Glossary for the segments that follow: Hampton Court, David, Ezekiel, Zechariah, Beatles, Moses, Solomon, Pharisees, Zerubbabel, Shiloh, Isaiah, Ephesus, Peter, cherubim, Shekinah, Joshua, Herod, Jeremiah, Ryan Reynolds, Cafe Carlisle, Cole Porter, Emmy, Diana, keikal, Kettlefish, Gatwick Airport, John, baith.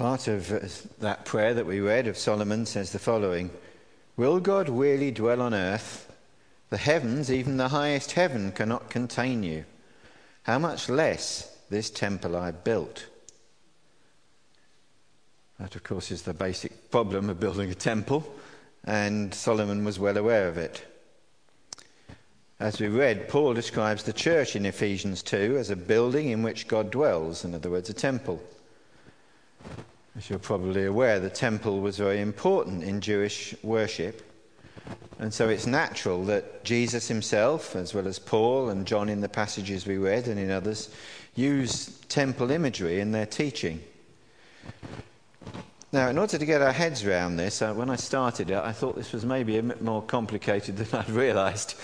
Part of that prayer that we read of Solomon says the following: "Will God really dwell on earth? The heavens, even the highest heaven, cannot contain you. How much less this temple I built." That, of course, is the basic problem of building a temple, and Solomon was well aware of it. As we read, Paul describes the church in Ephesians 2 as a building in which God dwells, in other words, a temple. As you're probably aware, the temple was very important in Jewish worship, and so it's natural that Jesus himself, as well as Paul and John in the passages we read and in others, used temple imagery in their teaching. Now, in order to get our heads around this, when I started it, I thought this was maybe a bit more complicated than I'd realised.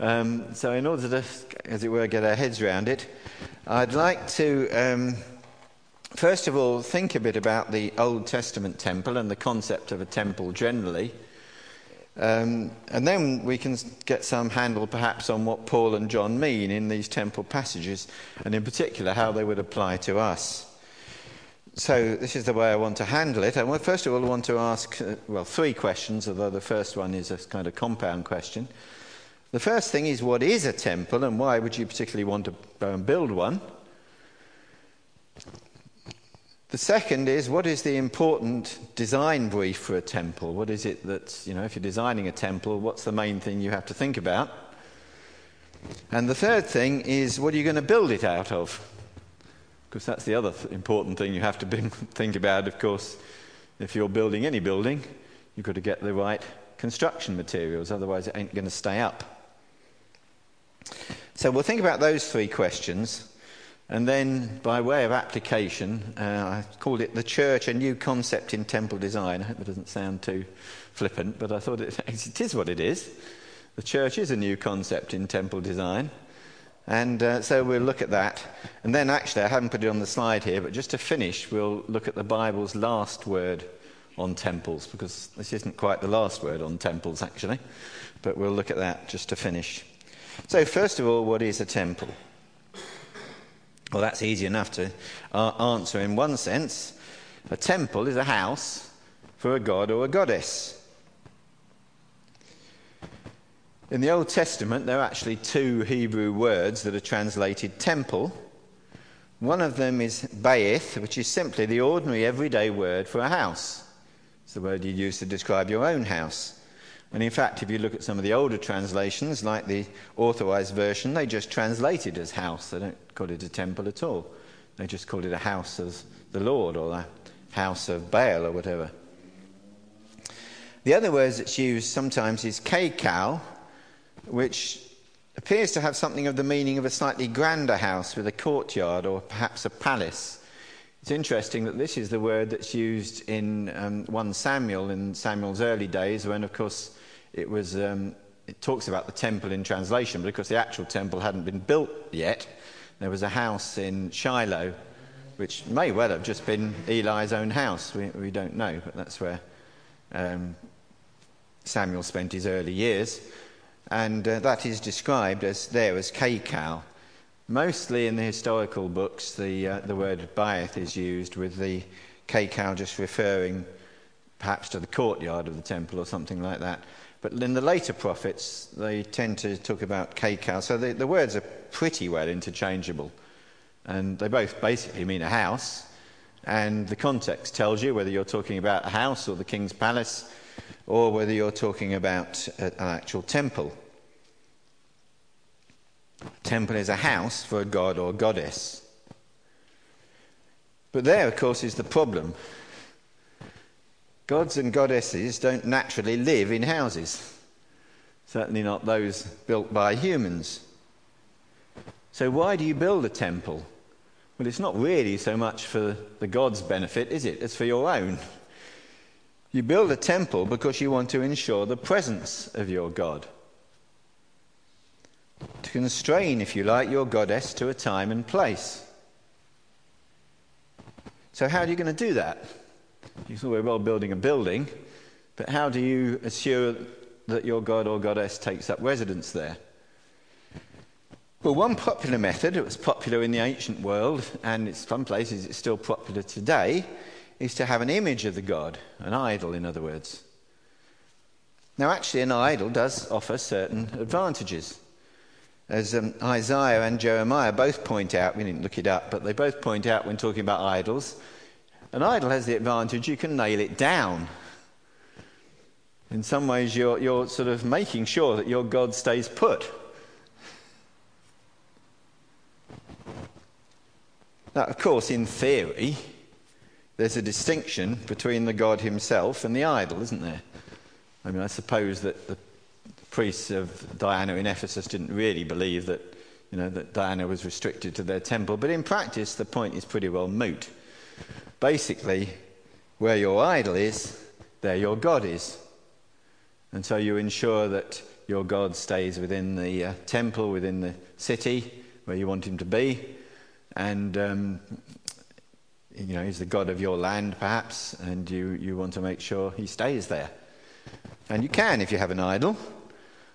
So in order to, as it were, get our heads around it, I'd like to, first of all, think a bit about the Old Testament temple and the concept of a temple generally. And then we can get some handle, perhaps, on what Paul and John mean in these temple passages, and in particular, how they would apply to us. So this is the way I want to handle it. I first of all want to ask, three questions, although the first one is a kind of compound question. The first thing is, what is a temple, and why would you particularly want to go and build one? The second is, what is the important design brief for a temple? What is it that, if you're designing a temple, what's the main thing you have to think about? And the third thing is, what are you going to build it out of? Because that's the other important thing you have to think about, of course. If you're building any building, you've got to get the right construction materials, otherwise it ain't going to stay up. So we'll think about those three questions, and then by way of application, I called it the church, a new concept in temple design. I hope it doesn't sound too flippant, but I thought it is what it is. The church is a new concept in temple design. And so we'll look at that. And then actually, I haven't put it on the slide here, but just to finish, we'll look at the Bible's last word on temples, because this isn't quite the last word on temples, actually. But we'll look at that just to finish. So first of all, what is a temple? Well, that's easy enough to answer in one sense. A temple is a house for a god or a goddess. In the Old Testament, there are actually two Hebrew words that are translated temple. One of them is baith, which is simply the ordinary everyday word for a house. It's the word you use to describe your own house. And in fact, if you look at some of the older translations, like the Authorised Version, they just translate it as house. They don't call it a temple at all. They just call it a house of the Lord, or a house of Baal, or whatever. The other word that's used sometimes is keikal, which appears to have something of the meaning of a slightly grander house with a courtyard or perhaps a palace. It's interesting that this is the word that's used in 1 Samuel, in Samuel's early days, when, of course, it talks about the temple in translation, but of course the actual temple hadn't been built yet. There was a house in Shiloh, which may well have just been Eli's own house. We don't know, but that's where Samuel spent his early years. And that is described as keikal. Mostly in the historical books, the word baith is used, with the keikal just referring perhaps to the courtyard of the temple or something like that. But in the later prophets, they tend to talk about keikal. So the words are pretty well interchangeable. And they both basically mean a house. And the context tells you whether you're talking about a house or the king's palace, or whether you're talking about an actual temple. A temple is a house for a god or goddess. But there, of course, is the problem. Gods and goddesses don't naturally live in houses, certainly not those built by humans. So why do you build a temple? Well, it's not really so much for the god's benefit, is it? It's for your own. You build a temple because you want to ensure the presence of your god. To constrain, if you like, your goddess to a time and place. So how are you going to do that? You thought we're well building a building, but how do you assure that your god or goddess takes up residence there? Well, one popular method, it was popular in the ancient world, and in some places it's still popular today, is to have an image of the god, an idol, in other words. Now, actually, an idol does offer certain advantages. As Isaiah and Jeremiah both point out, we didn't look it up, but they both point out when talking about idols, an idol has the advantage you can nail it down. In some ways, you're sort of making sure that your god stays put. Now, of course, in theory, there's a distinction between the god himself and the idol, isn't there? I mean, I suppose that the priests of Diana in Ephesus didn't really believe that, that Diana was restricted to their temple. But in practice, the point is pretty well moot. Basically, where your idol is, there your god is. And so you ensure that your god stays within the temple, within the city where you want him to be. And, he's the god of your land, perhaps, and you want to make sure he stays there. And you can if you have an idol.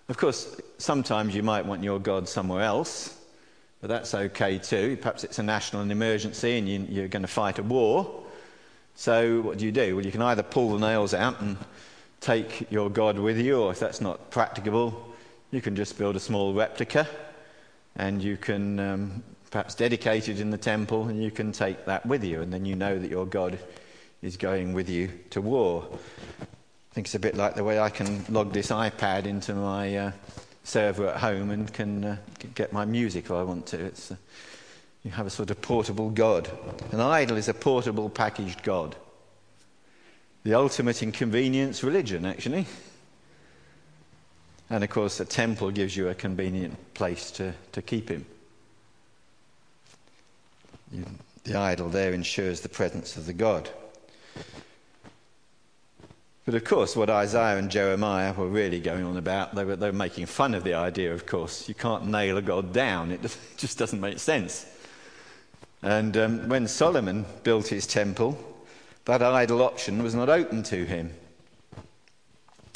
Of course, sometimes you might want your god somewhere else, but that's okay too. Perhaps it's a national emergency and you're going to fight a war. So what do? Well, you can either pull the nails out and take your god with you, or if that's not practicable, you can just build a small replica and you can perhaps dedicate it in the temple, and you can take that with you, and then you know that your god is going with you to war. I think it's a bit like the way I can log this iPad into my server at home and can get my music if I want to. You have a sort of portable god. An idol is a portable packaged god. The ultimate inconvenience religion, actually. And, of course, a temple gives you a convenient place to keep him. The idol there ensures the presence of the god. But of course, what Isaiah and Jeremiah were really going on about, they were making fun of the idea, of course. You can't nail a god down. It just doesn't make sense. And when Solomon built his temple, that idol option was not open to him.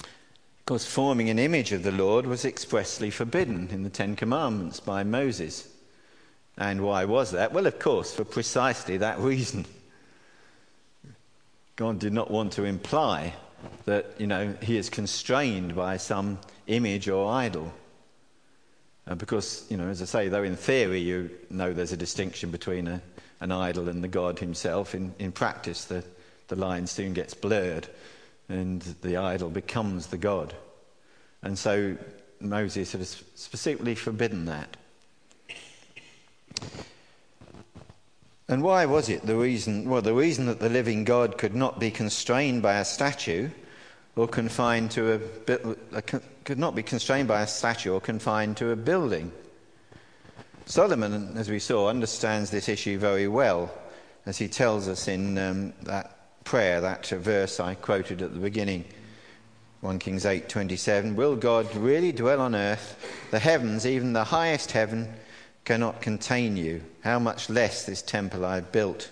Of course, forming an image of the Lord was expressly forbidden in the Ten Commandments by Moses. And why was that? Well, of course, for precisely that reason. God did not want to imply that, he is constrained by some image or idol. Because, as I say, though in theory you know there's a distinction between an idol and the god himself, in practice the line soon gets blurred and the idol becomes the god. And so Moses has specifically forbidden that. And why was it the reason? Well, the reason that the living God could not be constrained by a statue, or confined to a building. Solomon, as we saw, understands this issue very well, as he tells us in that prayer, that verse I quoted at the beginning, 1 Kings 8:27. Will God really dwell on earth? The heavens, even the highest heaven, cannot contain you. How much less this temple I built.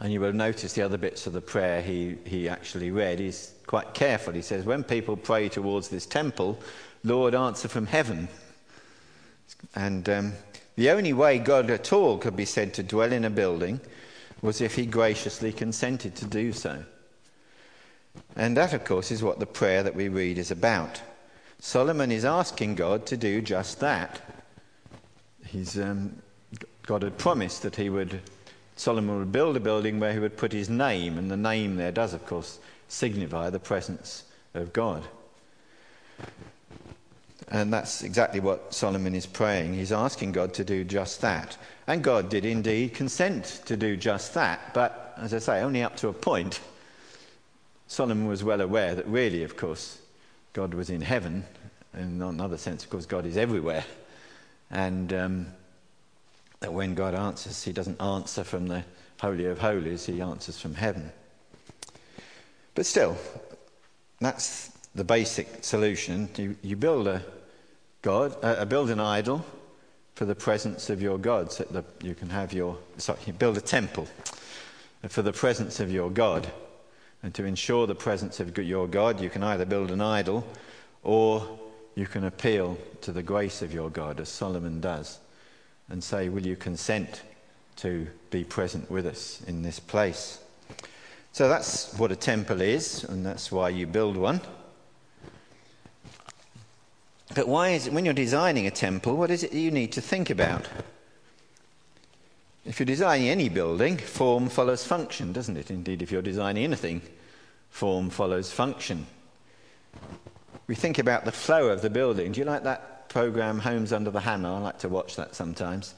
And you will notice the other bits of the prayer he actually read. He's quite careful. He says, when people pray towards this temple, Lord, answer from heaven. And the only way God at all could be said to dwell in a building was if he graciously consented to do so. And that, of course, is what the prayer that we read is about. Solomon is asking God to do just that. God had promised that Solomon would build a building where he would put his name, and the name there does, of course, signify the presence of God. And that's exactly what Solomon is praying. He's asking God to do just that. And God did indeed consent to do just that, but, as I say, only up to a point. Solomon was well aware that really, of course, God was in heaven, and in another sense, of course, God is everywhere. And that when God answers, he doesn't answer from the Holy of Holies, he answers from heaven. But still, that's the basic solution. You build a god, build an idol for the presence of your god, so that you build a temple for the presence of your god. And to ensure the presence of your God, you can either build an idol or you can appeal to the grace of your God, as Solomon does, and say, will you consent to be present with us in this place. So that's what a temple is, and that's why you build one. But why is it, when you're designing a temple, what is it you need to think about? If you're designing any building, form follows function, doesn't it? Indeed, if you're designing anything, form follows function. We think about the flow of the building. Do you like that program, Homes Under the Hammer? I like to watch that sometimes.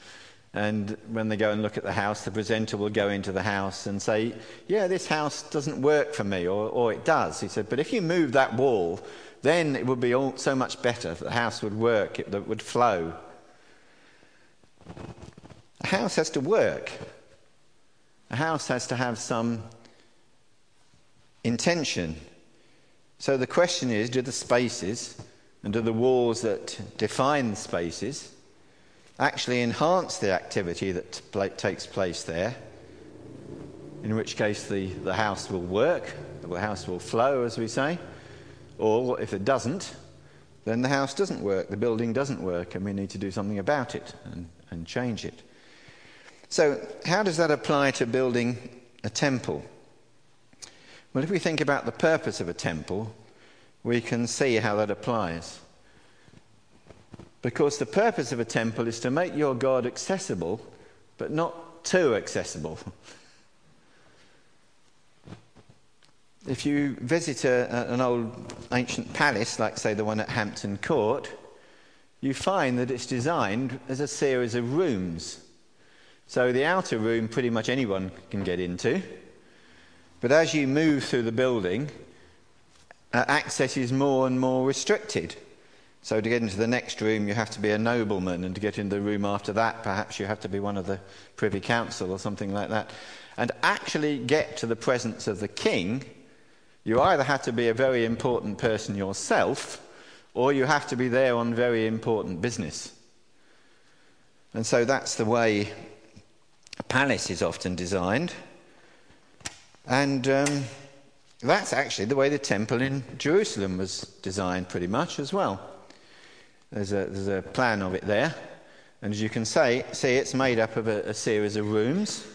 And when they go and look at the house, the presenter will go into the house and say, yeah, this house doesn't work for me, or it does. He said, but if you move that wall, then it would be all so much better. The house would work, it would flow. A house has to work. A house has to have some intention. So the question is, do the spaces and do the walls that define the spaces actually enhance the activity that takes place there, in which case the house will work, the house will flow, as we say, or if it doesn't, then the house doesn't work, the building doesn't work, and we need to do something about it and change it. So how does that apply to building a temple? Well, if we think about the purpose of a temple, we can see how that applies. Because the purpose of a temple is to make your God accessible, but not too accessible. If you visit an old ancient palace, like, say, the one at Hampton Court, you find that it's designed as a series of rooms. So the outer room, pretty much anyone can get into. But as you move through the building, access is more and more restricted. So to get into the next room, you have to be a nobleman, and to get into the room after that, perhaps you have to be one of the Privy Council or something like that. And actually get to the presence of the king, you either have to be a very important person yourself, or you have to be there on very important business. And so that's the way a palace is often designed. And that's actually the way the temple in Jerusalem was designed pretty much as well. There's a plan of it there, and as you can see, it's made up of a series of rooms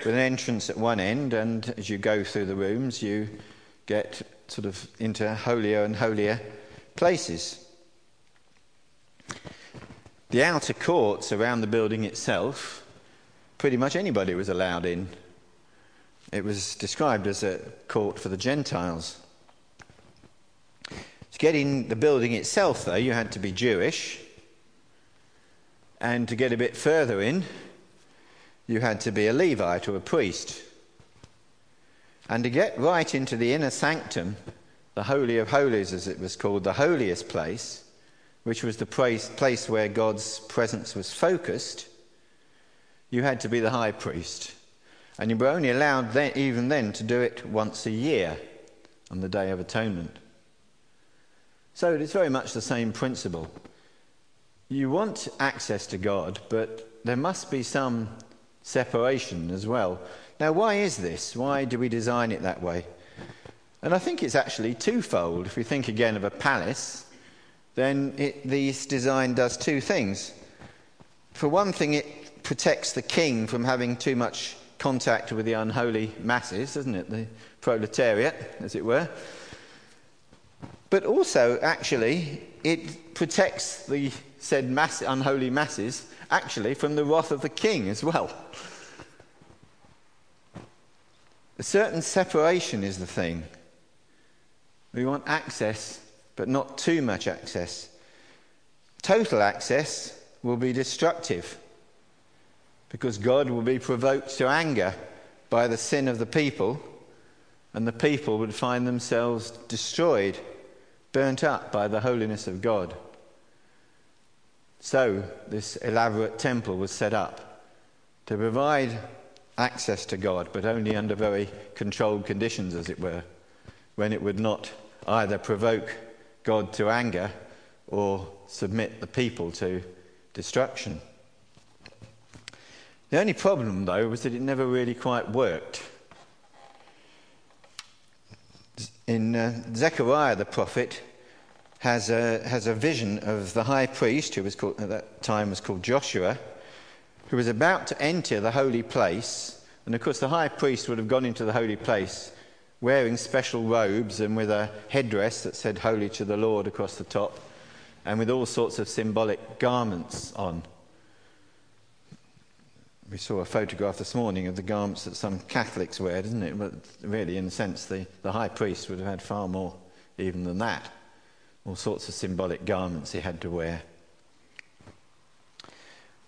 with an entrance at one end, and as you go through the rooms, you get sort of into holier and holier places. The outer courts around the building itself, pretty much anybody was allowed in. It was described as a court for the Gentiles. To get in the building itself, though, you had to be Jewish. And to get a bit further in, you had to be a Levite or a priest. And to get right into the inner sanctum, the Holy of Holies, as it was called, the holiest place, which was the place where God's presence was focused, you had to be the high priest. And you were only allowed even then to do it once a year on the Day of Atonement. So it's very much the same principle. You want access to God, but there must be some separation as well. Now, why is this? Why do we design it that way? And I think it's actually twofold. If we think again of a palace, then this design does two things. For one thing, it protects the king from having too much contact with the unholy masses, doesn't it? The proletariat, as it were. But also, actually, it protects the said unholy masses, actually, from the wrath of the king as well. A certain separation is the thing. We want access, but not too much access. Total access will be destructive, because God will be provoked to anger by the sin of the people, and the people would find themselves destroyed, burnt up by the holiness of God. So this elaborate temple was set up to provide access to God, but only under very controlled conditions, as it were, when it would not either provoke God to anger or submit the people to destruction. The only problem, though, was that it never really quite worked. In Zechariah, the prophet has a vision of the high priest, who was called, at that time was called Joshua, who was about to enter the holy place. And of course the high priest would have gone into the holy place wearing special robes and with a headdress that said "Holy to the Lord" across the top, and with all sorts of symbolic garments on. We saw a photograph this morning of the garments that some Catholics wear, didn't it? But really, in a sense, the high priest would have had far more even than that. All sorts of symbolic garments he had to wear.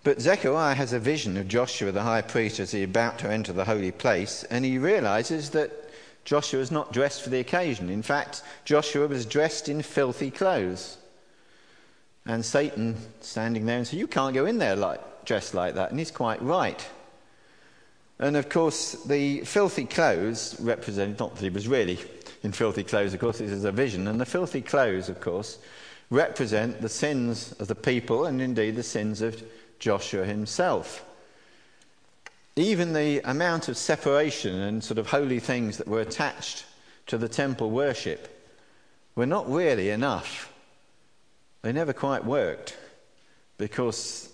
But Zechariah has a vision of Joshua the high priest as he's about to enter the holy place, and he realizes that Joshua is not dressed for the occasion. In fact, Joshua was dressed in filthy clothes. And Satan standing there and said, "You can't go in there dressed like that." And he's quite right. And of course, the filthy clothes represented, not that he was really in filthy clothes, of course, this is a vision. And the filthy clothes, of course, represent the sins of the people and indeed the sins of Joshua himself. Even the amount of separation and sort of holy things that were attached to the temple worship were not really enough. They never quite worked, because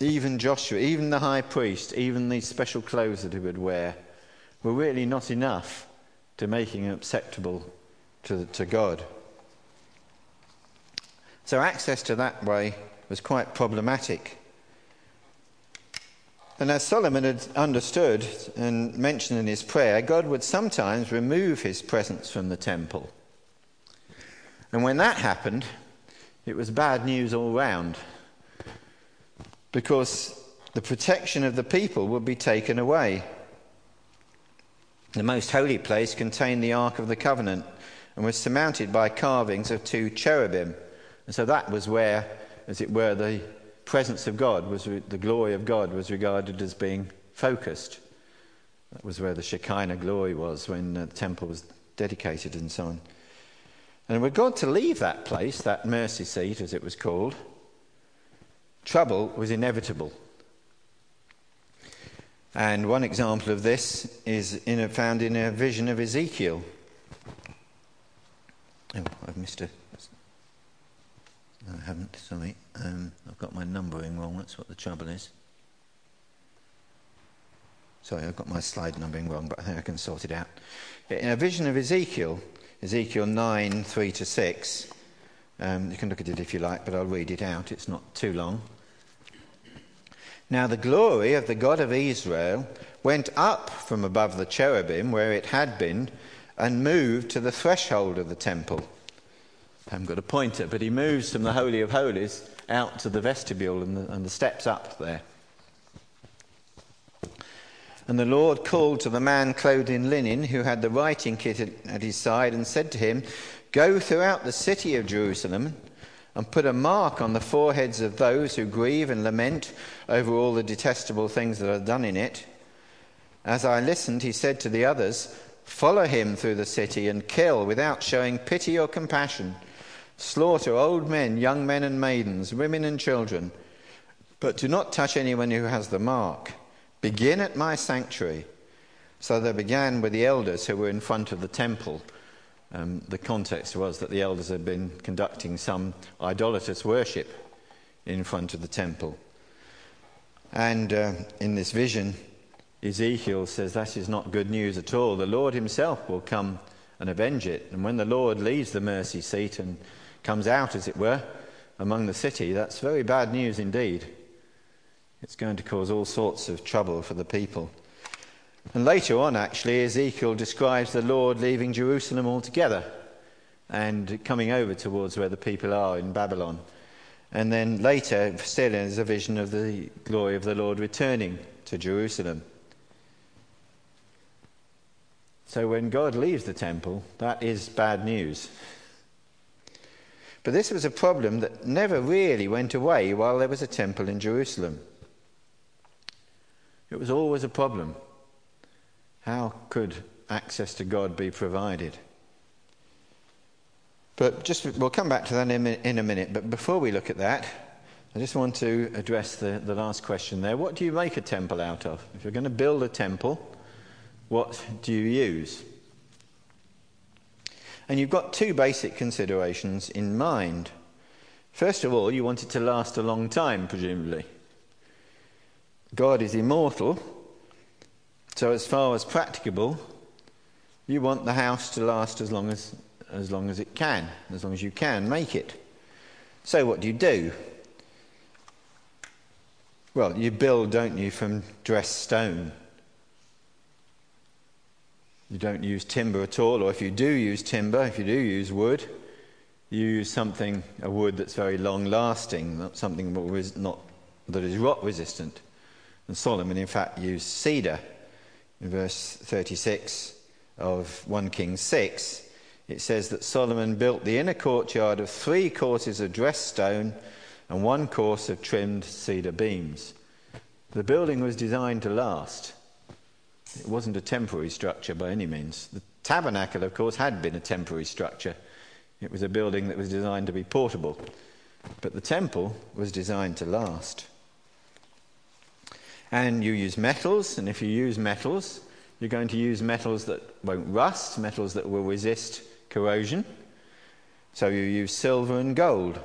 even Joshua, even the high priest, even these special clothes that he would wear were really not enough to make him acceptable to God. So access to that way was quite problematic. And as Solomon had understood and mentioned in his prayer, God would sometimes remove his presence from the temple. And when that happened, it was bad news all round, because the protection of the people would be taken away. The most holy place contained the Ark of the Covenant and was surmounted by carvings of two cherubim. And so that was where, as it were, the presence of God, the glory of God was regarded as being focused. That was where the Shekinah glory was when the temple was dedicated and so on. And were God to leave that place, that mercy seat as it was called, trouble was inevitable. And one example of this is found in a vision of Ezekiel. Oh, I've missed a... No, I haven't, sorry. I've got my numbering wrong, that's what the trouble is. Sorry, I've got my slide numbering wrong, but I think I can sort it out. In a vision of Ezekiel, Ezekiel 9, 3 to 6, you can look at it if you like, but I'll read it out, it's not too long. "Now the glory of the God of Israel went up from above the cherubim where it had been and moved to the threshold of the temple." I haven't got a pointer, but he moves from the Holy of Holies out to the vestibule and the steps up there. "And the Lord called to the man clothed in linen who had the writing kit at his side and said to him, 'Go throughout the city of Jerusalem and put a mark on the foreheads of those who grieve and lament over all the detestable things that are done in it.' As I listened, he said to the others, 'Follow him through the city and kill without showing pity or compassion. Slaughter old men, young men and maidens, women and children, but do not touch anyone who has the mark. Begin at my sanctuary.' So they began with the elders who were in front of the temple." The context was that the elders had been conducting some idolatrous worship in front of the temple. And in this vision, Ezekiel says that is not good news at all. The Lord himself will come and avenge it. And when the Lord leaves the mercy seat and comes out, as it were, among the city, that's very bad news indeed. It's going to cause all sorts of trouble for the people. And later on, actually, Ezekiel describes the Lord leaving Jerusalem altogether and coming over towards where the people are in Babylon. And then later, still, there's a vision of the glory of the Lord returning to Jerusalem. So when God leaves the temple, that is bad news. But this was a problem that never really went away while there was a temple in Jerusalem. It was always a problem. How could access to God be provided? But we'll come back to that in a minute. But before we look at that, I just want to address the last question there. What do you make a temple out of? If you're going to build a temple, what do you use? And you've got two basic considerations in mind. First of all, you want it to last a long time, presumably. God is immortal, so as far as practicable, you want the house to last as long as it can, as long as you can make it. So what do? Well, you build, don't you, from dressed stone. You don't use timber at all, or if you do use timber, if you do use wood, you use something, a wood that's very long-lasting, not something that is rot-resistant. And Solomon, in fact, used cedar. In verse 36 of 1 Kings 6, it says that Solomon built the inner courtyard of 3 courses of dressed stone and 1 course of trimmed cedar beams. The building was designed to last. It wasn't a temporary structure by any means. The tabernacle, of course, had been a temporary structure. It was a building that was designed to be portable. But the temple was designed to last. And you use metals, and if you use metals, you're going to use metals that won't rust, metals that will resist corrosion. So you use silver and gold.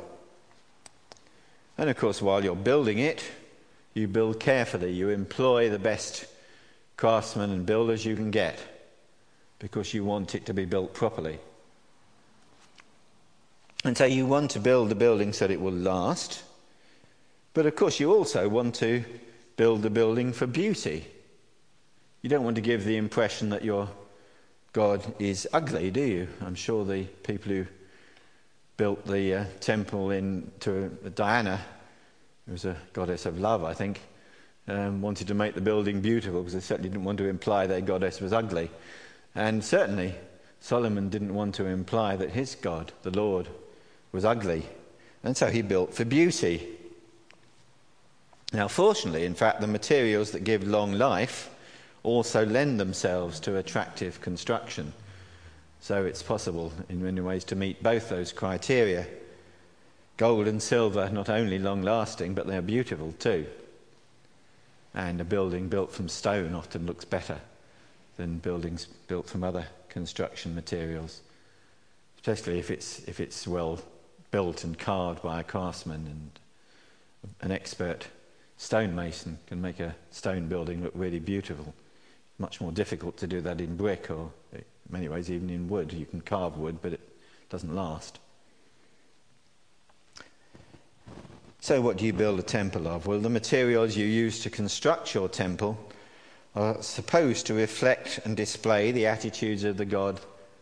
And of course, while you're building it, you build carefully. You employ the best craftsmen and builders you can get, because you want it to be built properly. And so you want to build the building so that it will last. But of course, you also want to build the building for beauty. You don't want to give the impression that your God is ugly, do you? I'm sure the people who built the temple to Diana, who was a goddess of love, I think, wanted to make the building beautiful, because they certainly didn't want to imply their goddess was ugly. And certainly Solomon didn't want to imply that his God, the Lord, was ugly. And so he built for beauty. Now, fortunately, in fact, the materials that give long life also lend themselves to attractive construction. So it's possible in many ways to meet both those criteria. Gold and silver are not only long-lasting, but they're beautiful too. And a building built from stone often looks better than buildings built from other construction materials, especially if it's well built and carved by a craftsman and an expert stonemason can make a stone building look really beautiful. Much more difficult to do that in brick, or in many ways even in wood. You can carve wood, but it doesn't last. So what do you build a temple of? Well, the materials you use to construct your temple are supposed to reflect and display the attitudes of the God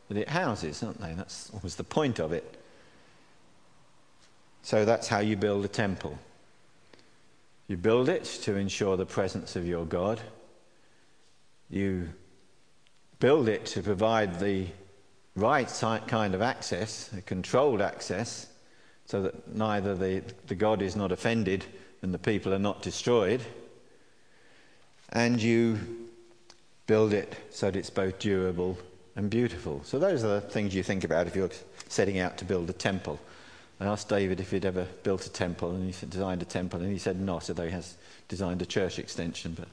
that it houses, aren't they? That's always the point of it. So that's how you build a temple. You build it to ensure the presence of your God. You build it to provide the right kind of access, a controlled access, so that neither the God is not offended and the people are not destroyed. And you build it so that it's both durable and beautiful. So those are the things you think about if you're setting out to build a temple. I asked David if he'd ever built a temple, and he designed a temple, and he said not, although he has designed a church extension, but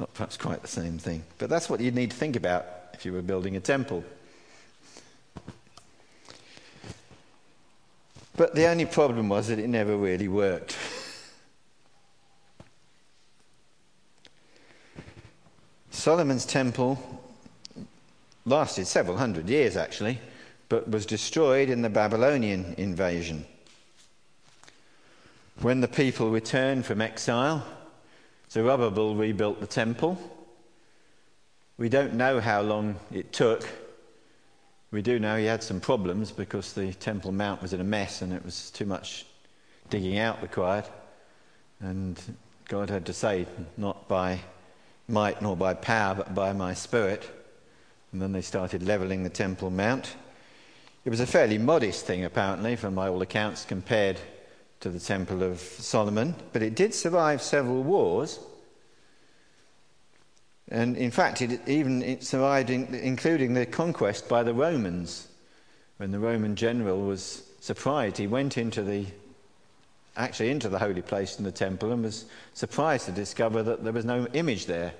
not perhaps quite the same thing. But that's what you'd need to think about if you were building a temple. But the only problem was that it never really worked. Solomon's temple lasted several hundred years, actually, but was destroyed in the Babylonian invasion. When the people returned from exile, Zerubbabel rebuilt the temple. We don't know how long it took. We do know he had some problems, because the Temple Mount was in a mess and it was too much digging out required. And God had to say, not by might nor by power, but by my spirit. And then they started levelling the Temple Mount. It was a fairly modest thing, apparently, from by all accounts, compared to the Temple of Solomon. But it did survive several wars. And in fact, it survived, including the conquest by the Romans. When the Roman general was surprised, he went into the holy place in the temple and was surprised to discover that there was no image there.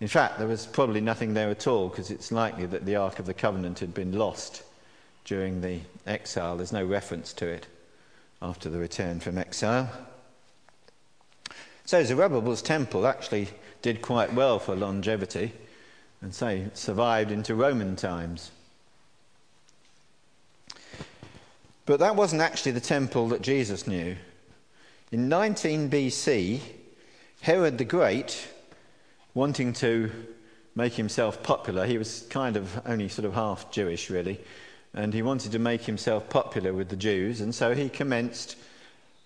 In fact, there was probably nothing there at all, because it's likely that the Ark of the Covenant had been lost during the exile. There's no reference to it after the return from exile. So Zerubbabel's temple actually did quite well for longevity, and so survived into Roman times. But that wasn't actually the temple that Jesus knew. In 19 BC, Herod the Great, wanting to make himself popular, he was kind of only sort of half Jewish really, and he wanted to make himself popular with the Jews, and so he commenced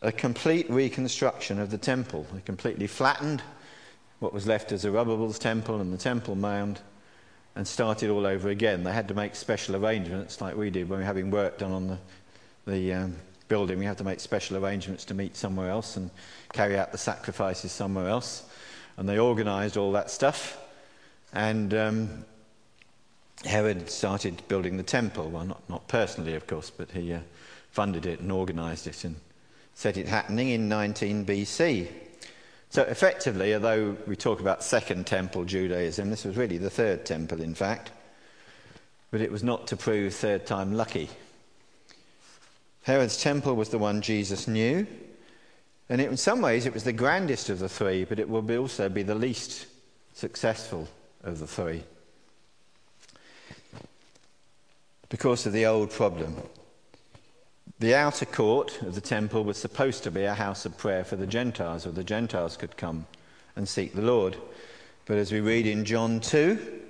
a complete reconstruction of the temple. He completely flattened what was left of Zerubbabel's temple and the Temple Mound, and started all over again. They had to make special arrangements, like we did when we were having work done on the building. We had to make special arrangements to meet somewhere else and carry out the sacrifices somewhere else. And they organised all that stuff. And Herod started building the temple. Well, not personally, of course, but he funded it and organised it and set it happening in 19 BC. So effectively, although we talk about Second Temple Judaism, this was really the Third Temple, in fact. But it was not to prove third time lucky. Herod's temple was the one Jesus knew. And in some ways, it was the grandest of the three, but it will also be the least successful of the three, because of the old problem. The outer court of the temple was supposed to be a house of prayer for the Gentiles, or the Gentiles could come and seek the Lord. But as we read in John 2,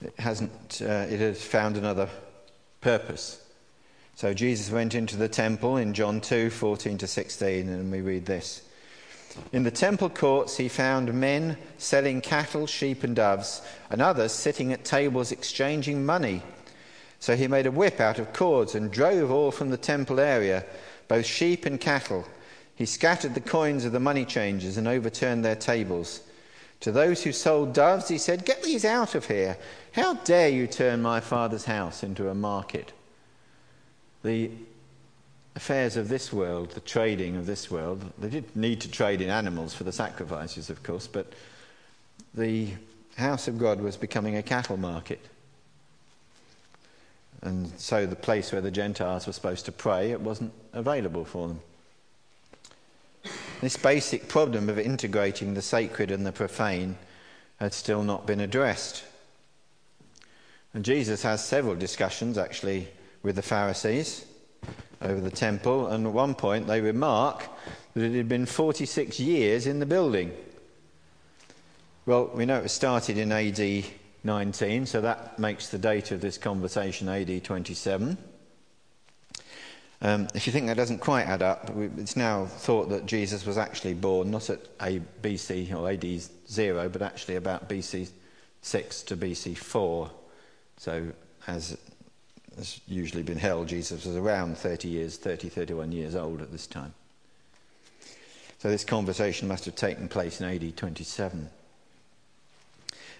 it has found another purpose. So Jesus went into the temple in John 2:14-16, and we read this. In the temple courts he found men selling cattle, sheep and doves, and others sitting at tables exchanging money. So he made a whip out of cords and drove all from the temple area, both sheep and cattle. He scattered the coins of the money changers and overturned their tables. To those who sold doves, he said, "Get these out of here. How dare you turn my father's house into a market?" The affairs of this world, the trading of this world, they did need to trade in animals for the sacrifices, of course, but the house of God was becoming a cattle market. And so the place where the Gentiles were supposed to pray, it wasn't available for them. This basic problem of integrating the sacred and the profane had still not been addressed. And Jesus has several discussions, actually, with the Pharisees over the temple, and at one point they remark that it had been 46 years in the building. Well, we know it was started in AD 19, so that makes the date of this conversation AD 27. If you think that doesn't quite add up, it's now thought that Jesus was actually born not at BC or AD 0, but actually about BC 6 to BC 4. So, as has usually been held, Jesus was around 31 years old at this time. So this conversation must have taken place in AD 27.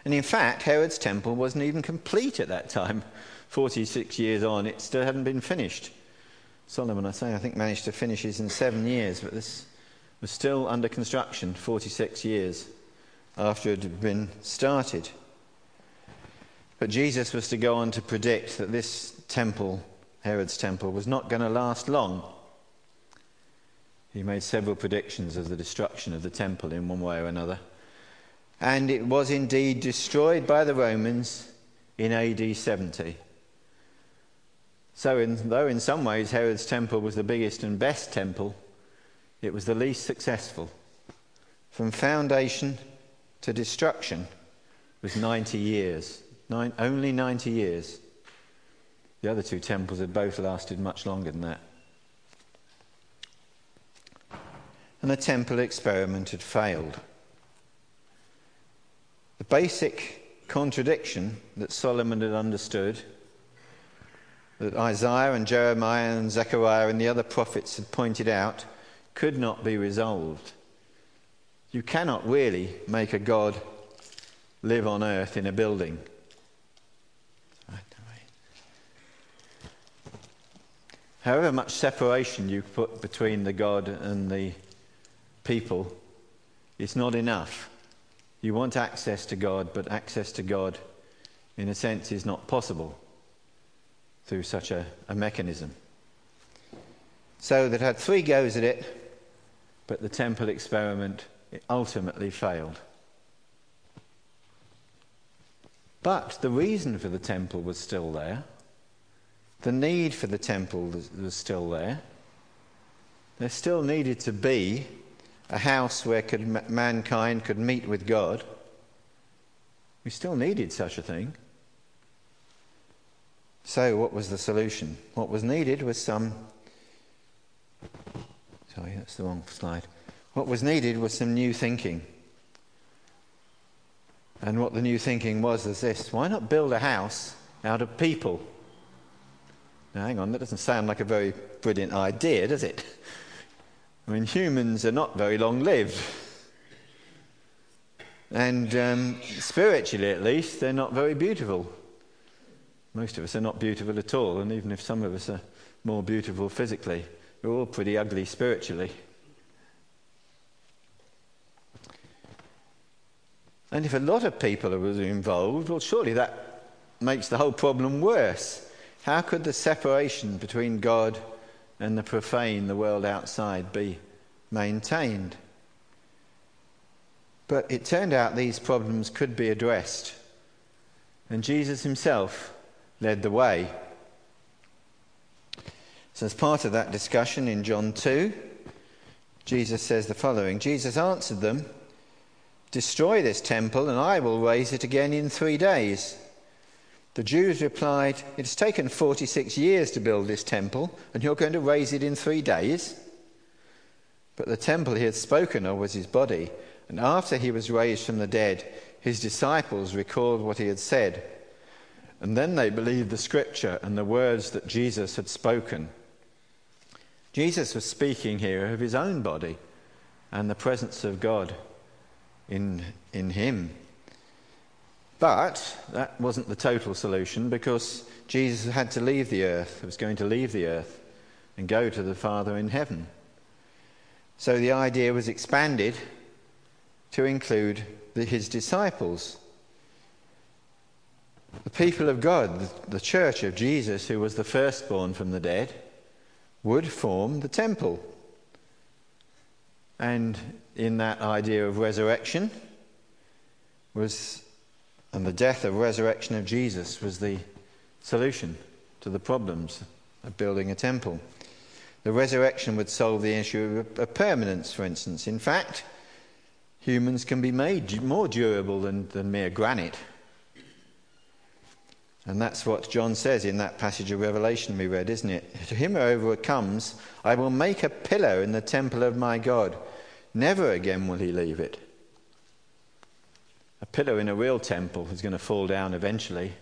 And in fact, Herod's temple wasn't even complete at that time. 46 years on, it still hadn't been finished. Solomon, I think, managed to finish his in 7 years, but this was still under construction 46 years after it had been started. But Jesus was to go on to predict that this temple, Herod's temple, was not going to last long. He made several predictions of the destruction of the temple in one way or another. And it was indeed destroyed by the Romans in AD 70. So though in some ways Herod's temple was the biggest and best temple, it was the least successful. From foundation to destruction was 90 years. Only 90 years. The other two temples had both lasted much longer than that. And the temple experiment had failed. The basic contradiction that Solomon had understood, that Isaiah and Jeremiah and Zechariah and the other prophets had pointed out, could not be resolved. You cannot really make a God live on earth in a building. However much separation you put between the God and the people, it's not enough. You want access to God, but access to God, in a sense, is not possible through such a mechanism. So they'd had three goes at it, but the temple experiment it ultimately failed. But the reason for the temple was still there. The need for the temple was still there. There still needed to be a house where mankind could meet with God. We still needed such a thing. So what was the solution? What was needed was What was needed was some new thinking. And what the new thinking was is this: why not build a house out of people? Now, hang on, that doesn't sound like a very brilliant idea, does it? I mean, humans are not very long-lived. And spiritually, at least, they're not very beautiful. Most of us are not beautiful at all, and even if some of us are more beautiful physically, we're all pretty ugly spiritually. And if a lot of people are involved, well, surely that makes the whole problem worse. How could the separation between God and the profane, the world outside, be maintained? But it turned out these problems could be addressed. And Jesus himself led the way. So as part of that discussion in John 2, Jesus says the following. Jesus answered them, "Destroy this temple, and I will raise it again in 3 days." The Jews replied, "It's taken 46 years to build this temple, and you're going to raise it in 3 days?" But the temple he had spoken of was his body, and after he was raised from the dead, his disciples recalled what he had said. And then they believed the scripture and the words that Jesus had spoken. Jesus was speaking here of his own body and the presence of God in him. But that wasn't the total solution, because Jesus had to leave the earth. He was going to leave the earth and go to the Father in heaven. So the idea was expanded to include his disciples. The people of God, the church of Jesus, who was the firstborn from the dead, would form the temple. And in that idea of resurrection was, and the death of resurrection of Jesus was the solution to the problems of building a temple. The resurrection would solve the issue of permanence, for instance. In fact, humans can be made more durable than mere granite. And that's what John says in that passage of Revelation we read, isn't it? To him who overcomes, I will make a pillar in the temple of my God. Never again will he leave it. A pillar in a real temple is going to fall down eventually,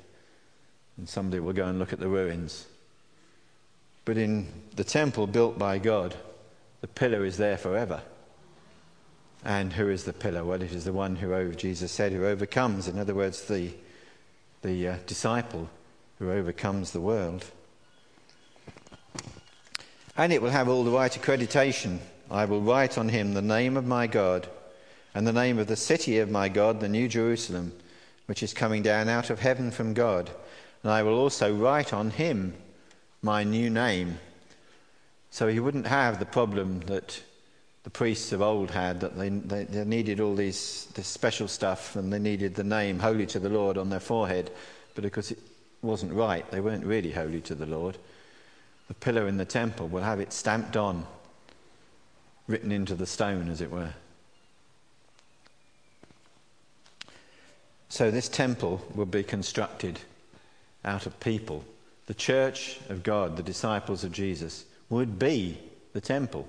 and somebody will go and look at the ruins. But in the temple built by God, the pillar is there forever. And who is the pillar? Well, it is the one who, Jesus said, who overcomes. In other words, the disciple who overcomes the world. And it will have all the right accreditation. I will write on him the name of my God and the name of the city of my God, the New Jerusalem, which is coming down out of heaven from God. And I will also write on him my new name. So he wouldn't have the problem that the priests of old had, that they needed all this special stuff, and they needed the name holy to the Lord on their forehead, but because it wasn't right, they weren't really holy to the Lord. The pillar in the temple will have it stamped on, written into the stone, as it were. So this temple will be constructed out of people. The church of God, the disciples of Jesus, would be the temple.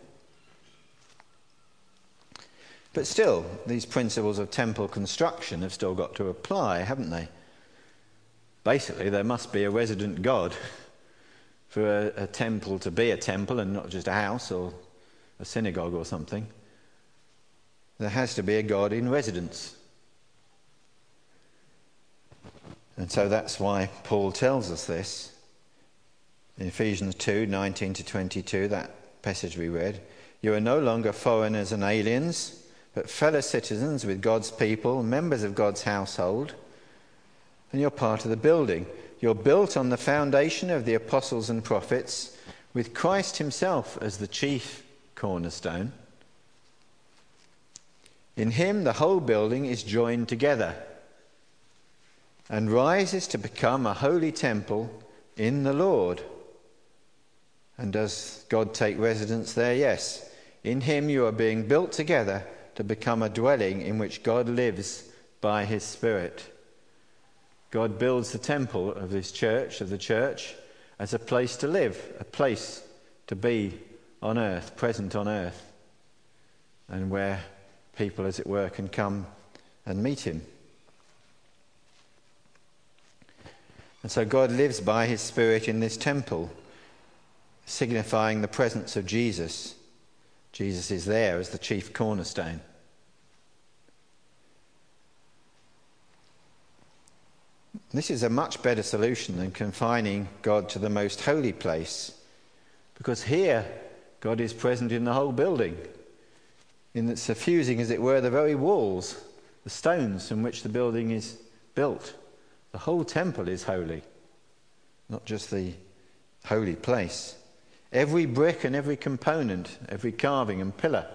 But still, these principles of temple construction have still got to apply, haven't they? Basically, there must be a resident God for a temple to be a temple and not just a house or a synagogue or something. There has to be a God in residence. And so that's why Paul tells us this. In Ephesians 2, 19 to 22, that passage we read, you are no longer foreigners and aliens, but fellow citizens with God's people, members of God's household, and you're part of the building. You're built on the foundation of the apostles and prophets, with Christ himself as the chief cornerstone. In him the whole building is joined together and rises to become a holy temple in the Lord. And does God take residence there? Yes. In him you are being built together to become a dwelling in which God lives by his Spirit. God builds the temple of this church, of the church, as a place to live, a place to be on earth, present on earth, and where people, as it were, can come and meet him. And so God lives by his Spirit in this temple, signifying the presence of Jesus. Jesus is there as the chief cornerstone. This is a much better solution than confining God to the most holy place, because here God is present in the whole building, in that suffusing, as it were, the very walls, the stones from which the building is built. The whole temple is holy, not just the holy place. Every brick and every component, every carving and pillar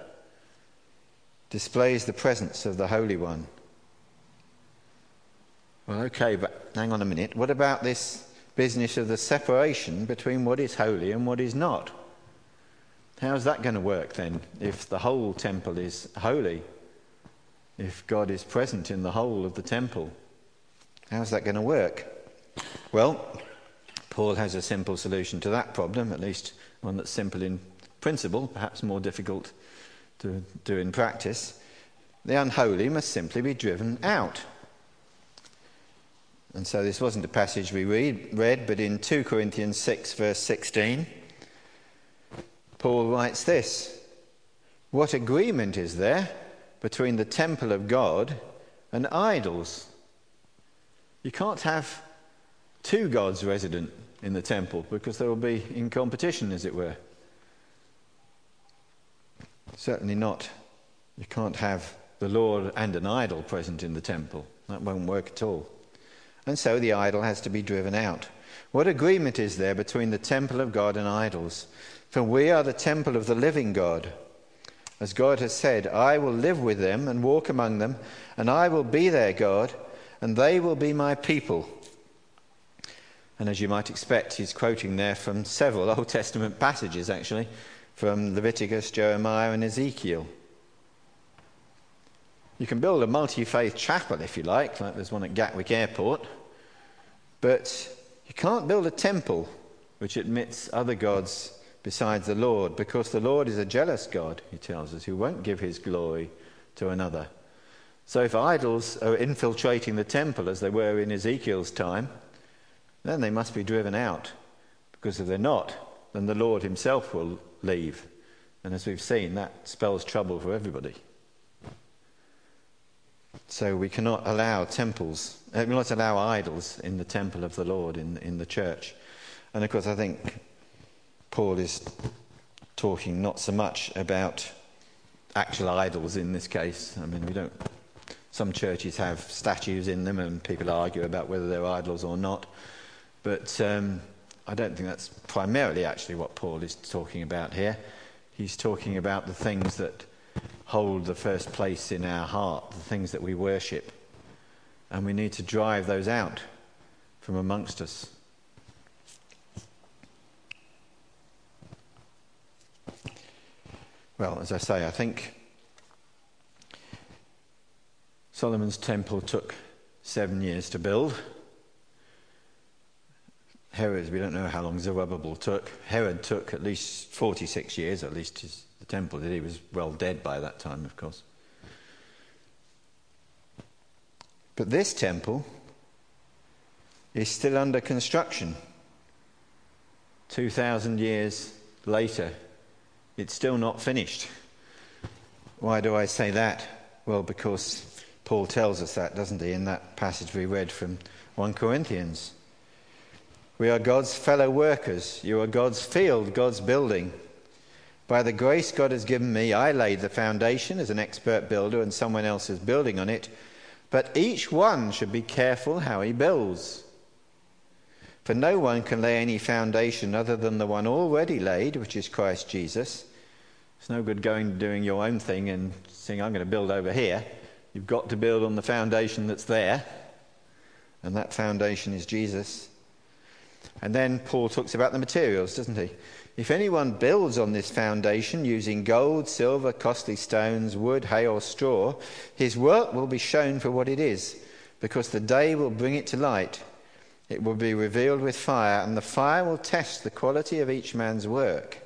displays the presence of the Holy One. Well, okay, but hang on a minute. What about this business of the separation between what is holy and what is not? How's that going to work then, if the whole temple is holy? If God is present in the whole of the temple, how's that going to work? Well, Paul has a simple solution to that problem, at least one that's simple in principle, perhaps more difficult to do in practice. The unholy must simply be driven out. And so this wasn't a passage we read, but in 2 Corinthians 6, verse 16, Paul writes this: "What agreement is there between the temple of God and idols?" You can't have two gods resident in the temple, because they will be in competition, as it were. Certainly not. You can't have the Lord and an idol present in the temple. That won't work at all. And so the idol has to be driven out. What agreement is there between the temple of God and idols? For we are the temple of the living God. As God has said, "I will live with them and walk among them, and I will be their God, and they will be my people." And as you might expect, he's quoting there from several Old Testament passages, actually, from Leviticus, Jeremiah, and Ezekiel. You can build a multi-faith chapel, if you like there's one at Gatwick Airport, but you can't build a temple which admits other gods besides the Lord, because the Lord is a jealous God, he tells us, who won't give his glory to another. So if idols are infiltrating the temple, as they were in Ezekiel's time, then they must be driven out, because if they're not, then the Lord himself will leave. And as we've seen, that spells trouble for everybody. So we cannot allow idols in the temple of the Lord, in the church. And of course, I think Paul is talking not so much about actual idols in this case. I mean, some churches have statues in them, and people argue about whether they're idols or not. But I don't think that's primarily actually what Paul is talking about here. He's talking about the things that hold the first place in our heart, the things that we worship. And we need to drive those out from amongst us. Well, as I say, I think Solomon's temple took 7 years to build. Herod, we don't know how long Zerubbabel took. Herod took at least 46 years, at least the temple did. He was well dead by that time, of course. But this temple is still under construction. 2,000 years later, it's still not finished. Why do I say that? Well, because Paul tells us that, doesn't he, in that passage we read from 1 Corinthians. "We are God's fellow workers. You are God's field, God's building. By the grace God has given me, I laid the foundation as an expert builder, and someone else is building on it. But each one should be careful how he builds. For no one can lay any foundation other than the one already laid, which is Christ Jesus. It's no good going and doing your own thing and saying, I'm going to build over here. You've got to build on the foundation that's there. And that foundation is Jesus. And then Paul talks about the materials, doesn't he? If anyone builds on this foundation using gold, silver, costly stones, wood, hay or straw, his work will be shown for what it is, because the day will bring it to light. It will be revealed with fire, and the fire will test the quality of each man's work.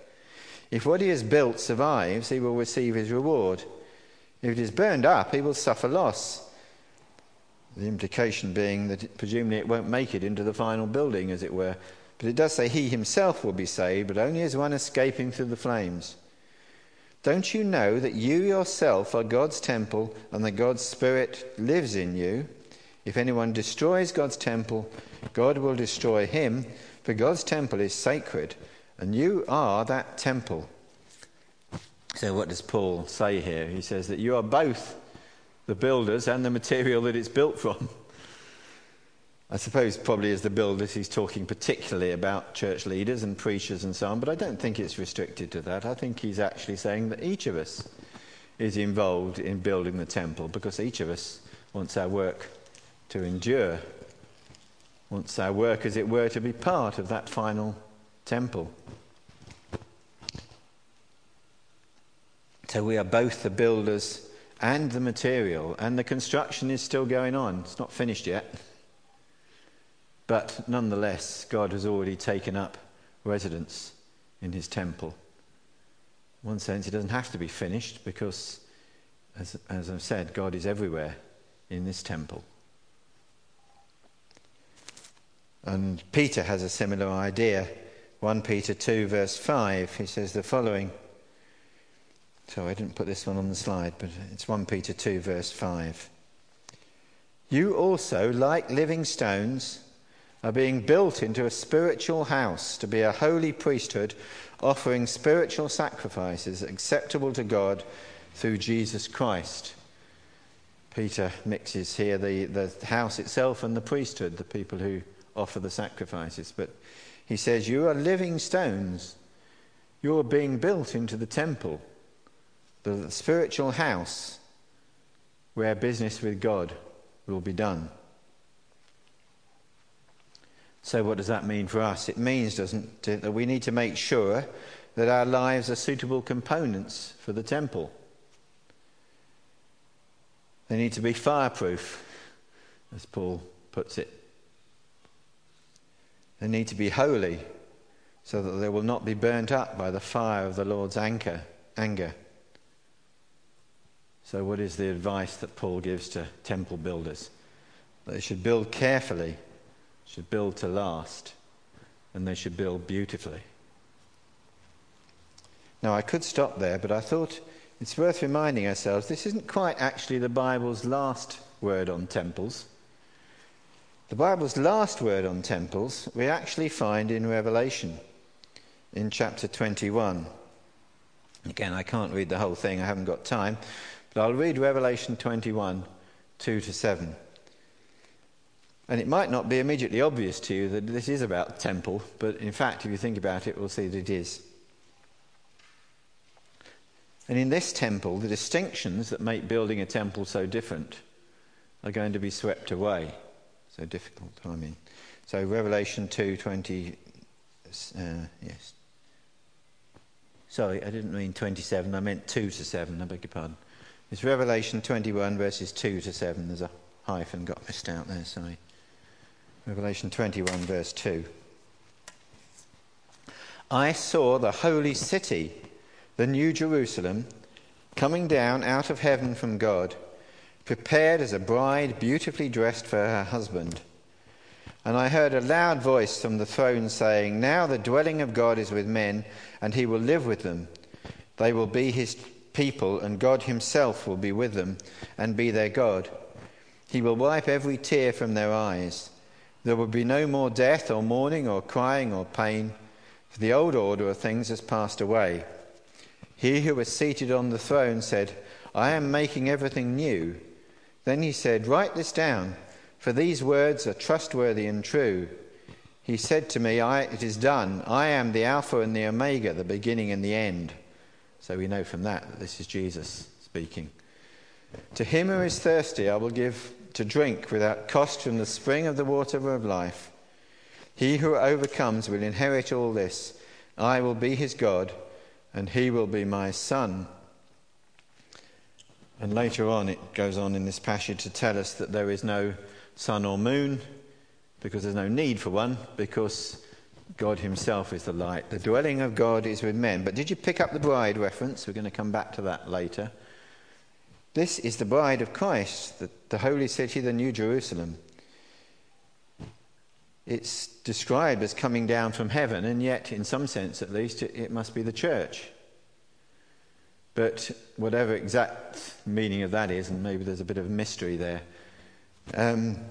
If what he has built survives, he will receive his reward. If it is burned up, he will suffer loss. The implication being that presumably it won't make it into the final building, as it were. But it does say he himself will be saved, but only as one escaping through the flames. Don't you know that you yourself are God's temple and that God's Spirit lives in you? If anyone destroys God's temple, God will destroy him, for God's temple is sacred, and you are that temple. So what does Paul say here? He says that you are both the builders and the material that it's built from. I suppose probably as the builders he's talking particularly about church leaders and preachers and so on, but I don't think it's restricted to that. I think he's actually saying that each of us is involved in building the temple, because each of us wants our work to endure, wants our work, as it were, to be part of that final temple. So we are both the builders and the material, and the construction is still going on. It's not finished yet. But nonetheless, God has already taken up residence in his temple. In one sense, it doesn't have to be finished, because, as I've said, God is everywhere in this temple. And Peter has a similar idea. 1 Peter 2 verse 5, he says the following. Sorry, I didn't put this one on the slide, but it's 1 Peter 2 verse 5. You also, like living stones, are being built into a spiritual house to be a holy priesthood, offering spiritual sacrifices acceptable to God through Jesus Christ. Peter mixes here the house itself and the priesthood, the people who offer the sacrifices. But he says, you are living stones. You're being built into the temple, the spiritual house where business with God will be done. So what does that mean for us? It means, doesn't it, that we need to make sure that our lives are suitable components for the temple. They need to be fireproof, as Paul puts it. They need to be holy, so that they will not be burnt up by the fire of the Lord's anger. So what is the advice that Paul gives to temple builders? They should build carefully, should build to last, and they should build beautifully. Now, I could stop there, but I thought it's worth reminding ourselves this isn't quite actually the Bible's last word on temples. The Bible's last word on temples we actually find in Revelation, in chapter 21. Again, I can't read the whole thing, I haven't got time, but I'll read Revelation 21, 2-7. And it might not be immediately obvious to you that this is about the temple, but in fact, if you think about it, we'll see that it is. And in this temple, the distinctions that make building a temple so different are going to be swept away. So difficult, I mean. So Revelation 2:20. Yes. Sorry, I didn't mean 27. I meant 2-7. I beg your pardon. It's Revelation 21 verses 2-7. There's a hyphen got missed out there. Sorry. Revelation 21 verse 2. I saw the holy city, the new Jerusalem, coming down out of heaven from God, prepared as a bride beautifully dressed for her husband. And I heard a loud voice from the throne saying, Now the dwelling of God is with men, and he will live with them. They will be his people, and God himself will be with them and be their God. He will wipe every tear from their eyes. There will be no more death or mourning or crying or pain, for the old order of things has passed away. He who was seated on the throne said, I am making everything new. Then he said, Write this down, for these words are trustworthy and true. He said to me, It is done. I am the Alpha and the Omega, the beginning and the end. So we know from that that this is Jesus speaking. To him who is thirsty, I will give to drink without cost from the spring of the water of life. He who overcomes will inherit all this. I will be his God, and he will be my son. And later on, it goes on in this passage to tell us that there is no sun or moon, because there's no need for one, because God himself is the light. The dwelling of God is with men. But did you pick up the bride reference? We're going to come back to that later. This is the bride of Christ, the holy city, the New Jerusalem. It's described as coming down from heaven, and yet, in some sense at least, it must be the church. But whatever exact meaning of that is, and maybe there's a bit of mystery there, the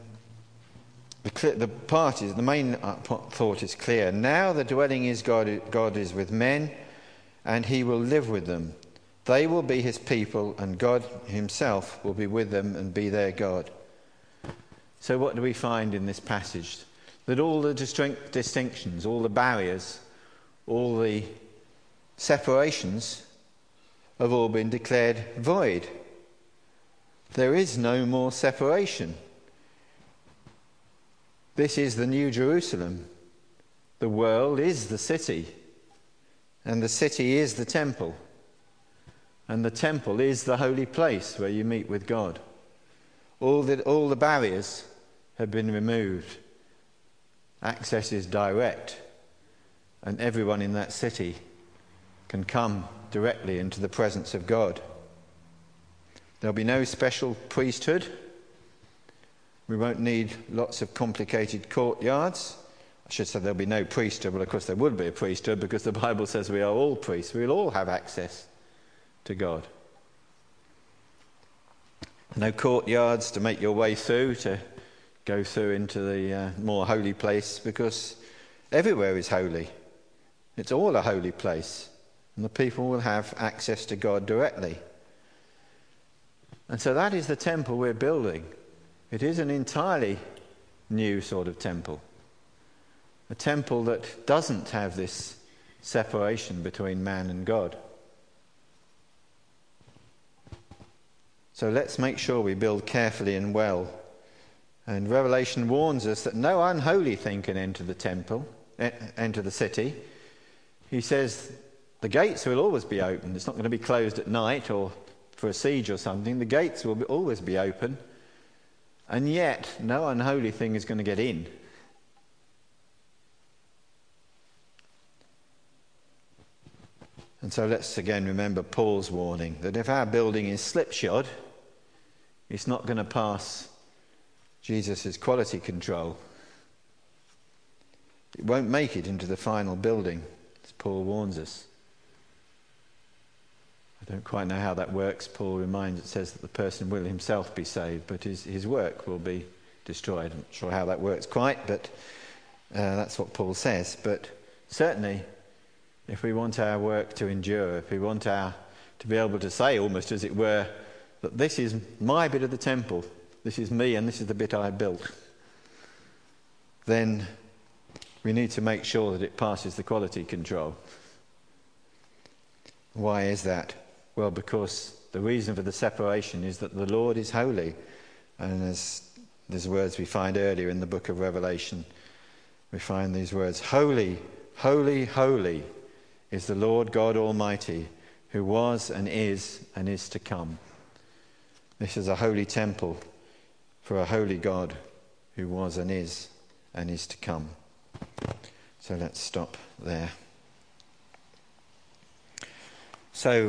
main thought is clear. Now the dwelling is God is with men, and he will live with them. They will be his people, and God himself will be with them and be their God. So what do we find in this passage? That all the distinctions, all the barriers, all the separations have all been declared void. There is no more separation. This is the New Jerusalem. The world is the city, and the city is the temple, and the temple is the holy place where you meet with God. All the barriers have been removed. Access is direct, and everyone in that city can come directly into the presence of God. There'll be no special priesthood. We won't need lots of complicated courtyards. I should say there'll be no priesthood, but of course there would be a priesthood, because the Bible says we are all priests. We'll all have access to God. No courtyards to make your way through, to go through into the more holy place, because everywhere is holy. It's all a holy place, and the people will have access to God directly. And so that is the temple we're building. It is an entirely new sort of temple, a temple that doesn't have this separation between man and God. So let's make sure we build carefully and well. And Revelation warns us that no unholy thing can enter the temple, enter the city. He says the gates will always be open. It's not going to be closed at night or for a siege or something. The gates will always be open. And yet, no unholy thing is going to get in. And so let's again remember Paul's warning that if our building is slipshod, it's not going to pass Jesus' quality control. It won't make it into the final building, as Paul warns us. I don't quite know how that works. Paul reminds, it says that the person will himself be saved, but his work will be destroyed. I'm not sure how that works quite, but that's what Paul says. But certainly, if we want our work to endure, if we want to be able to say, almost as it were, that this is my bit of the temple, this is me, and this is the bit I built, then we need to make sure that it passes the quality control. Why is that? Well, because the reason for the separation is that the Lord is holy. And as these words we find earlier in the book of Revelation, we find these words, holy, holy, holy is the Lord God Almighty, who was and is to come. This is a holy temple for a holy God who was and is to come. So let's stop there. So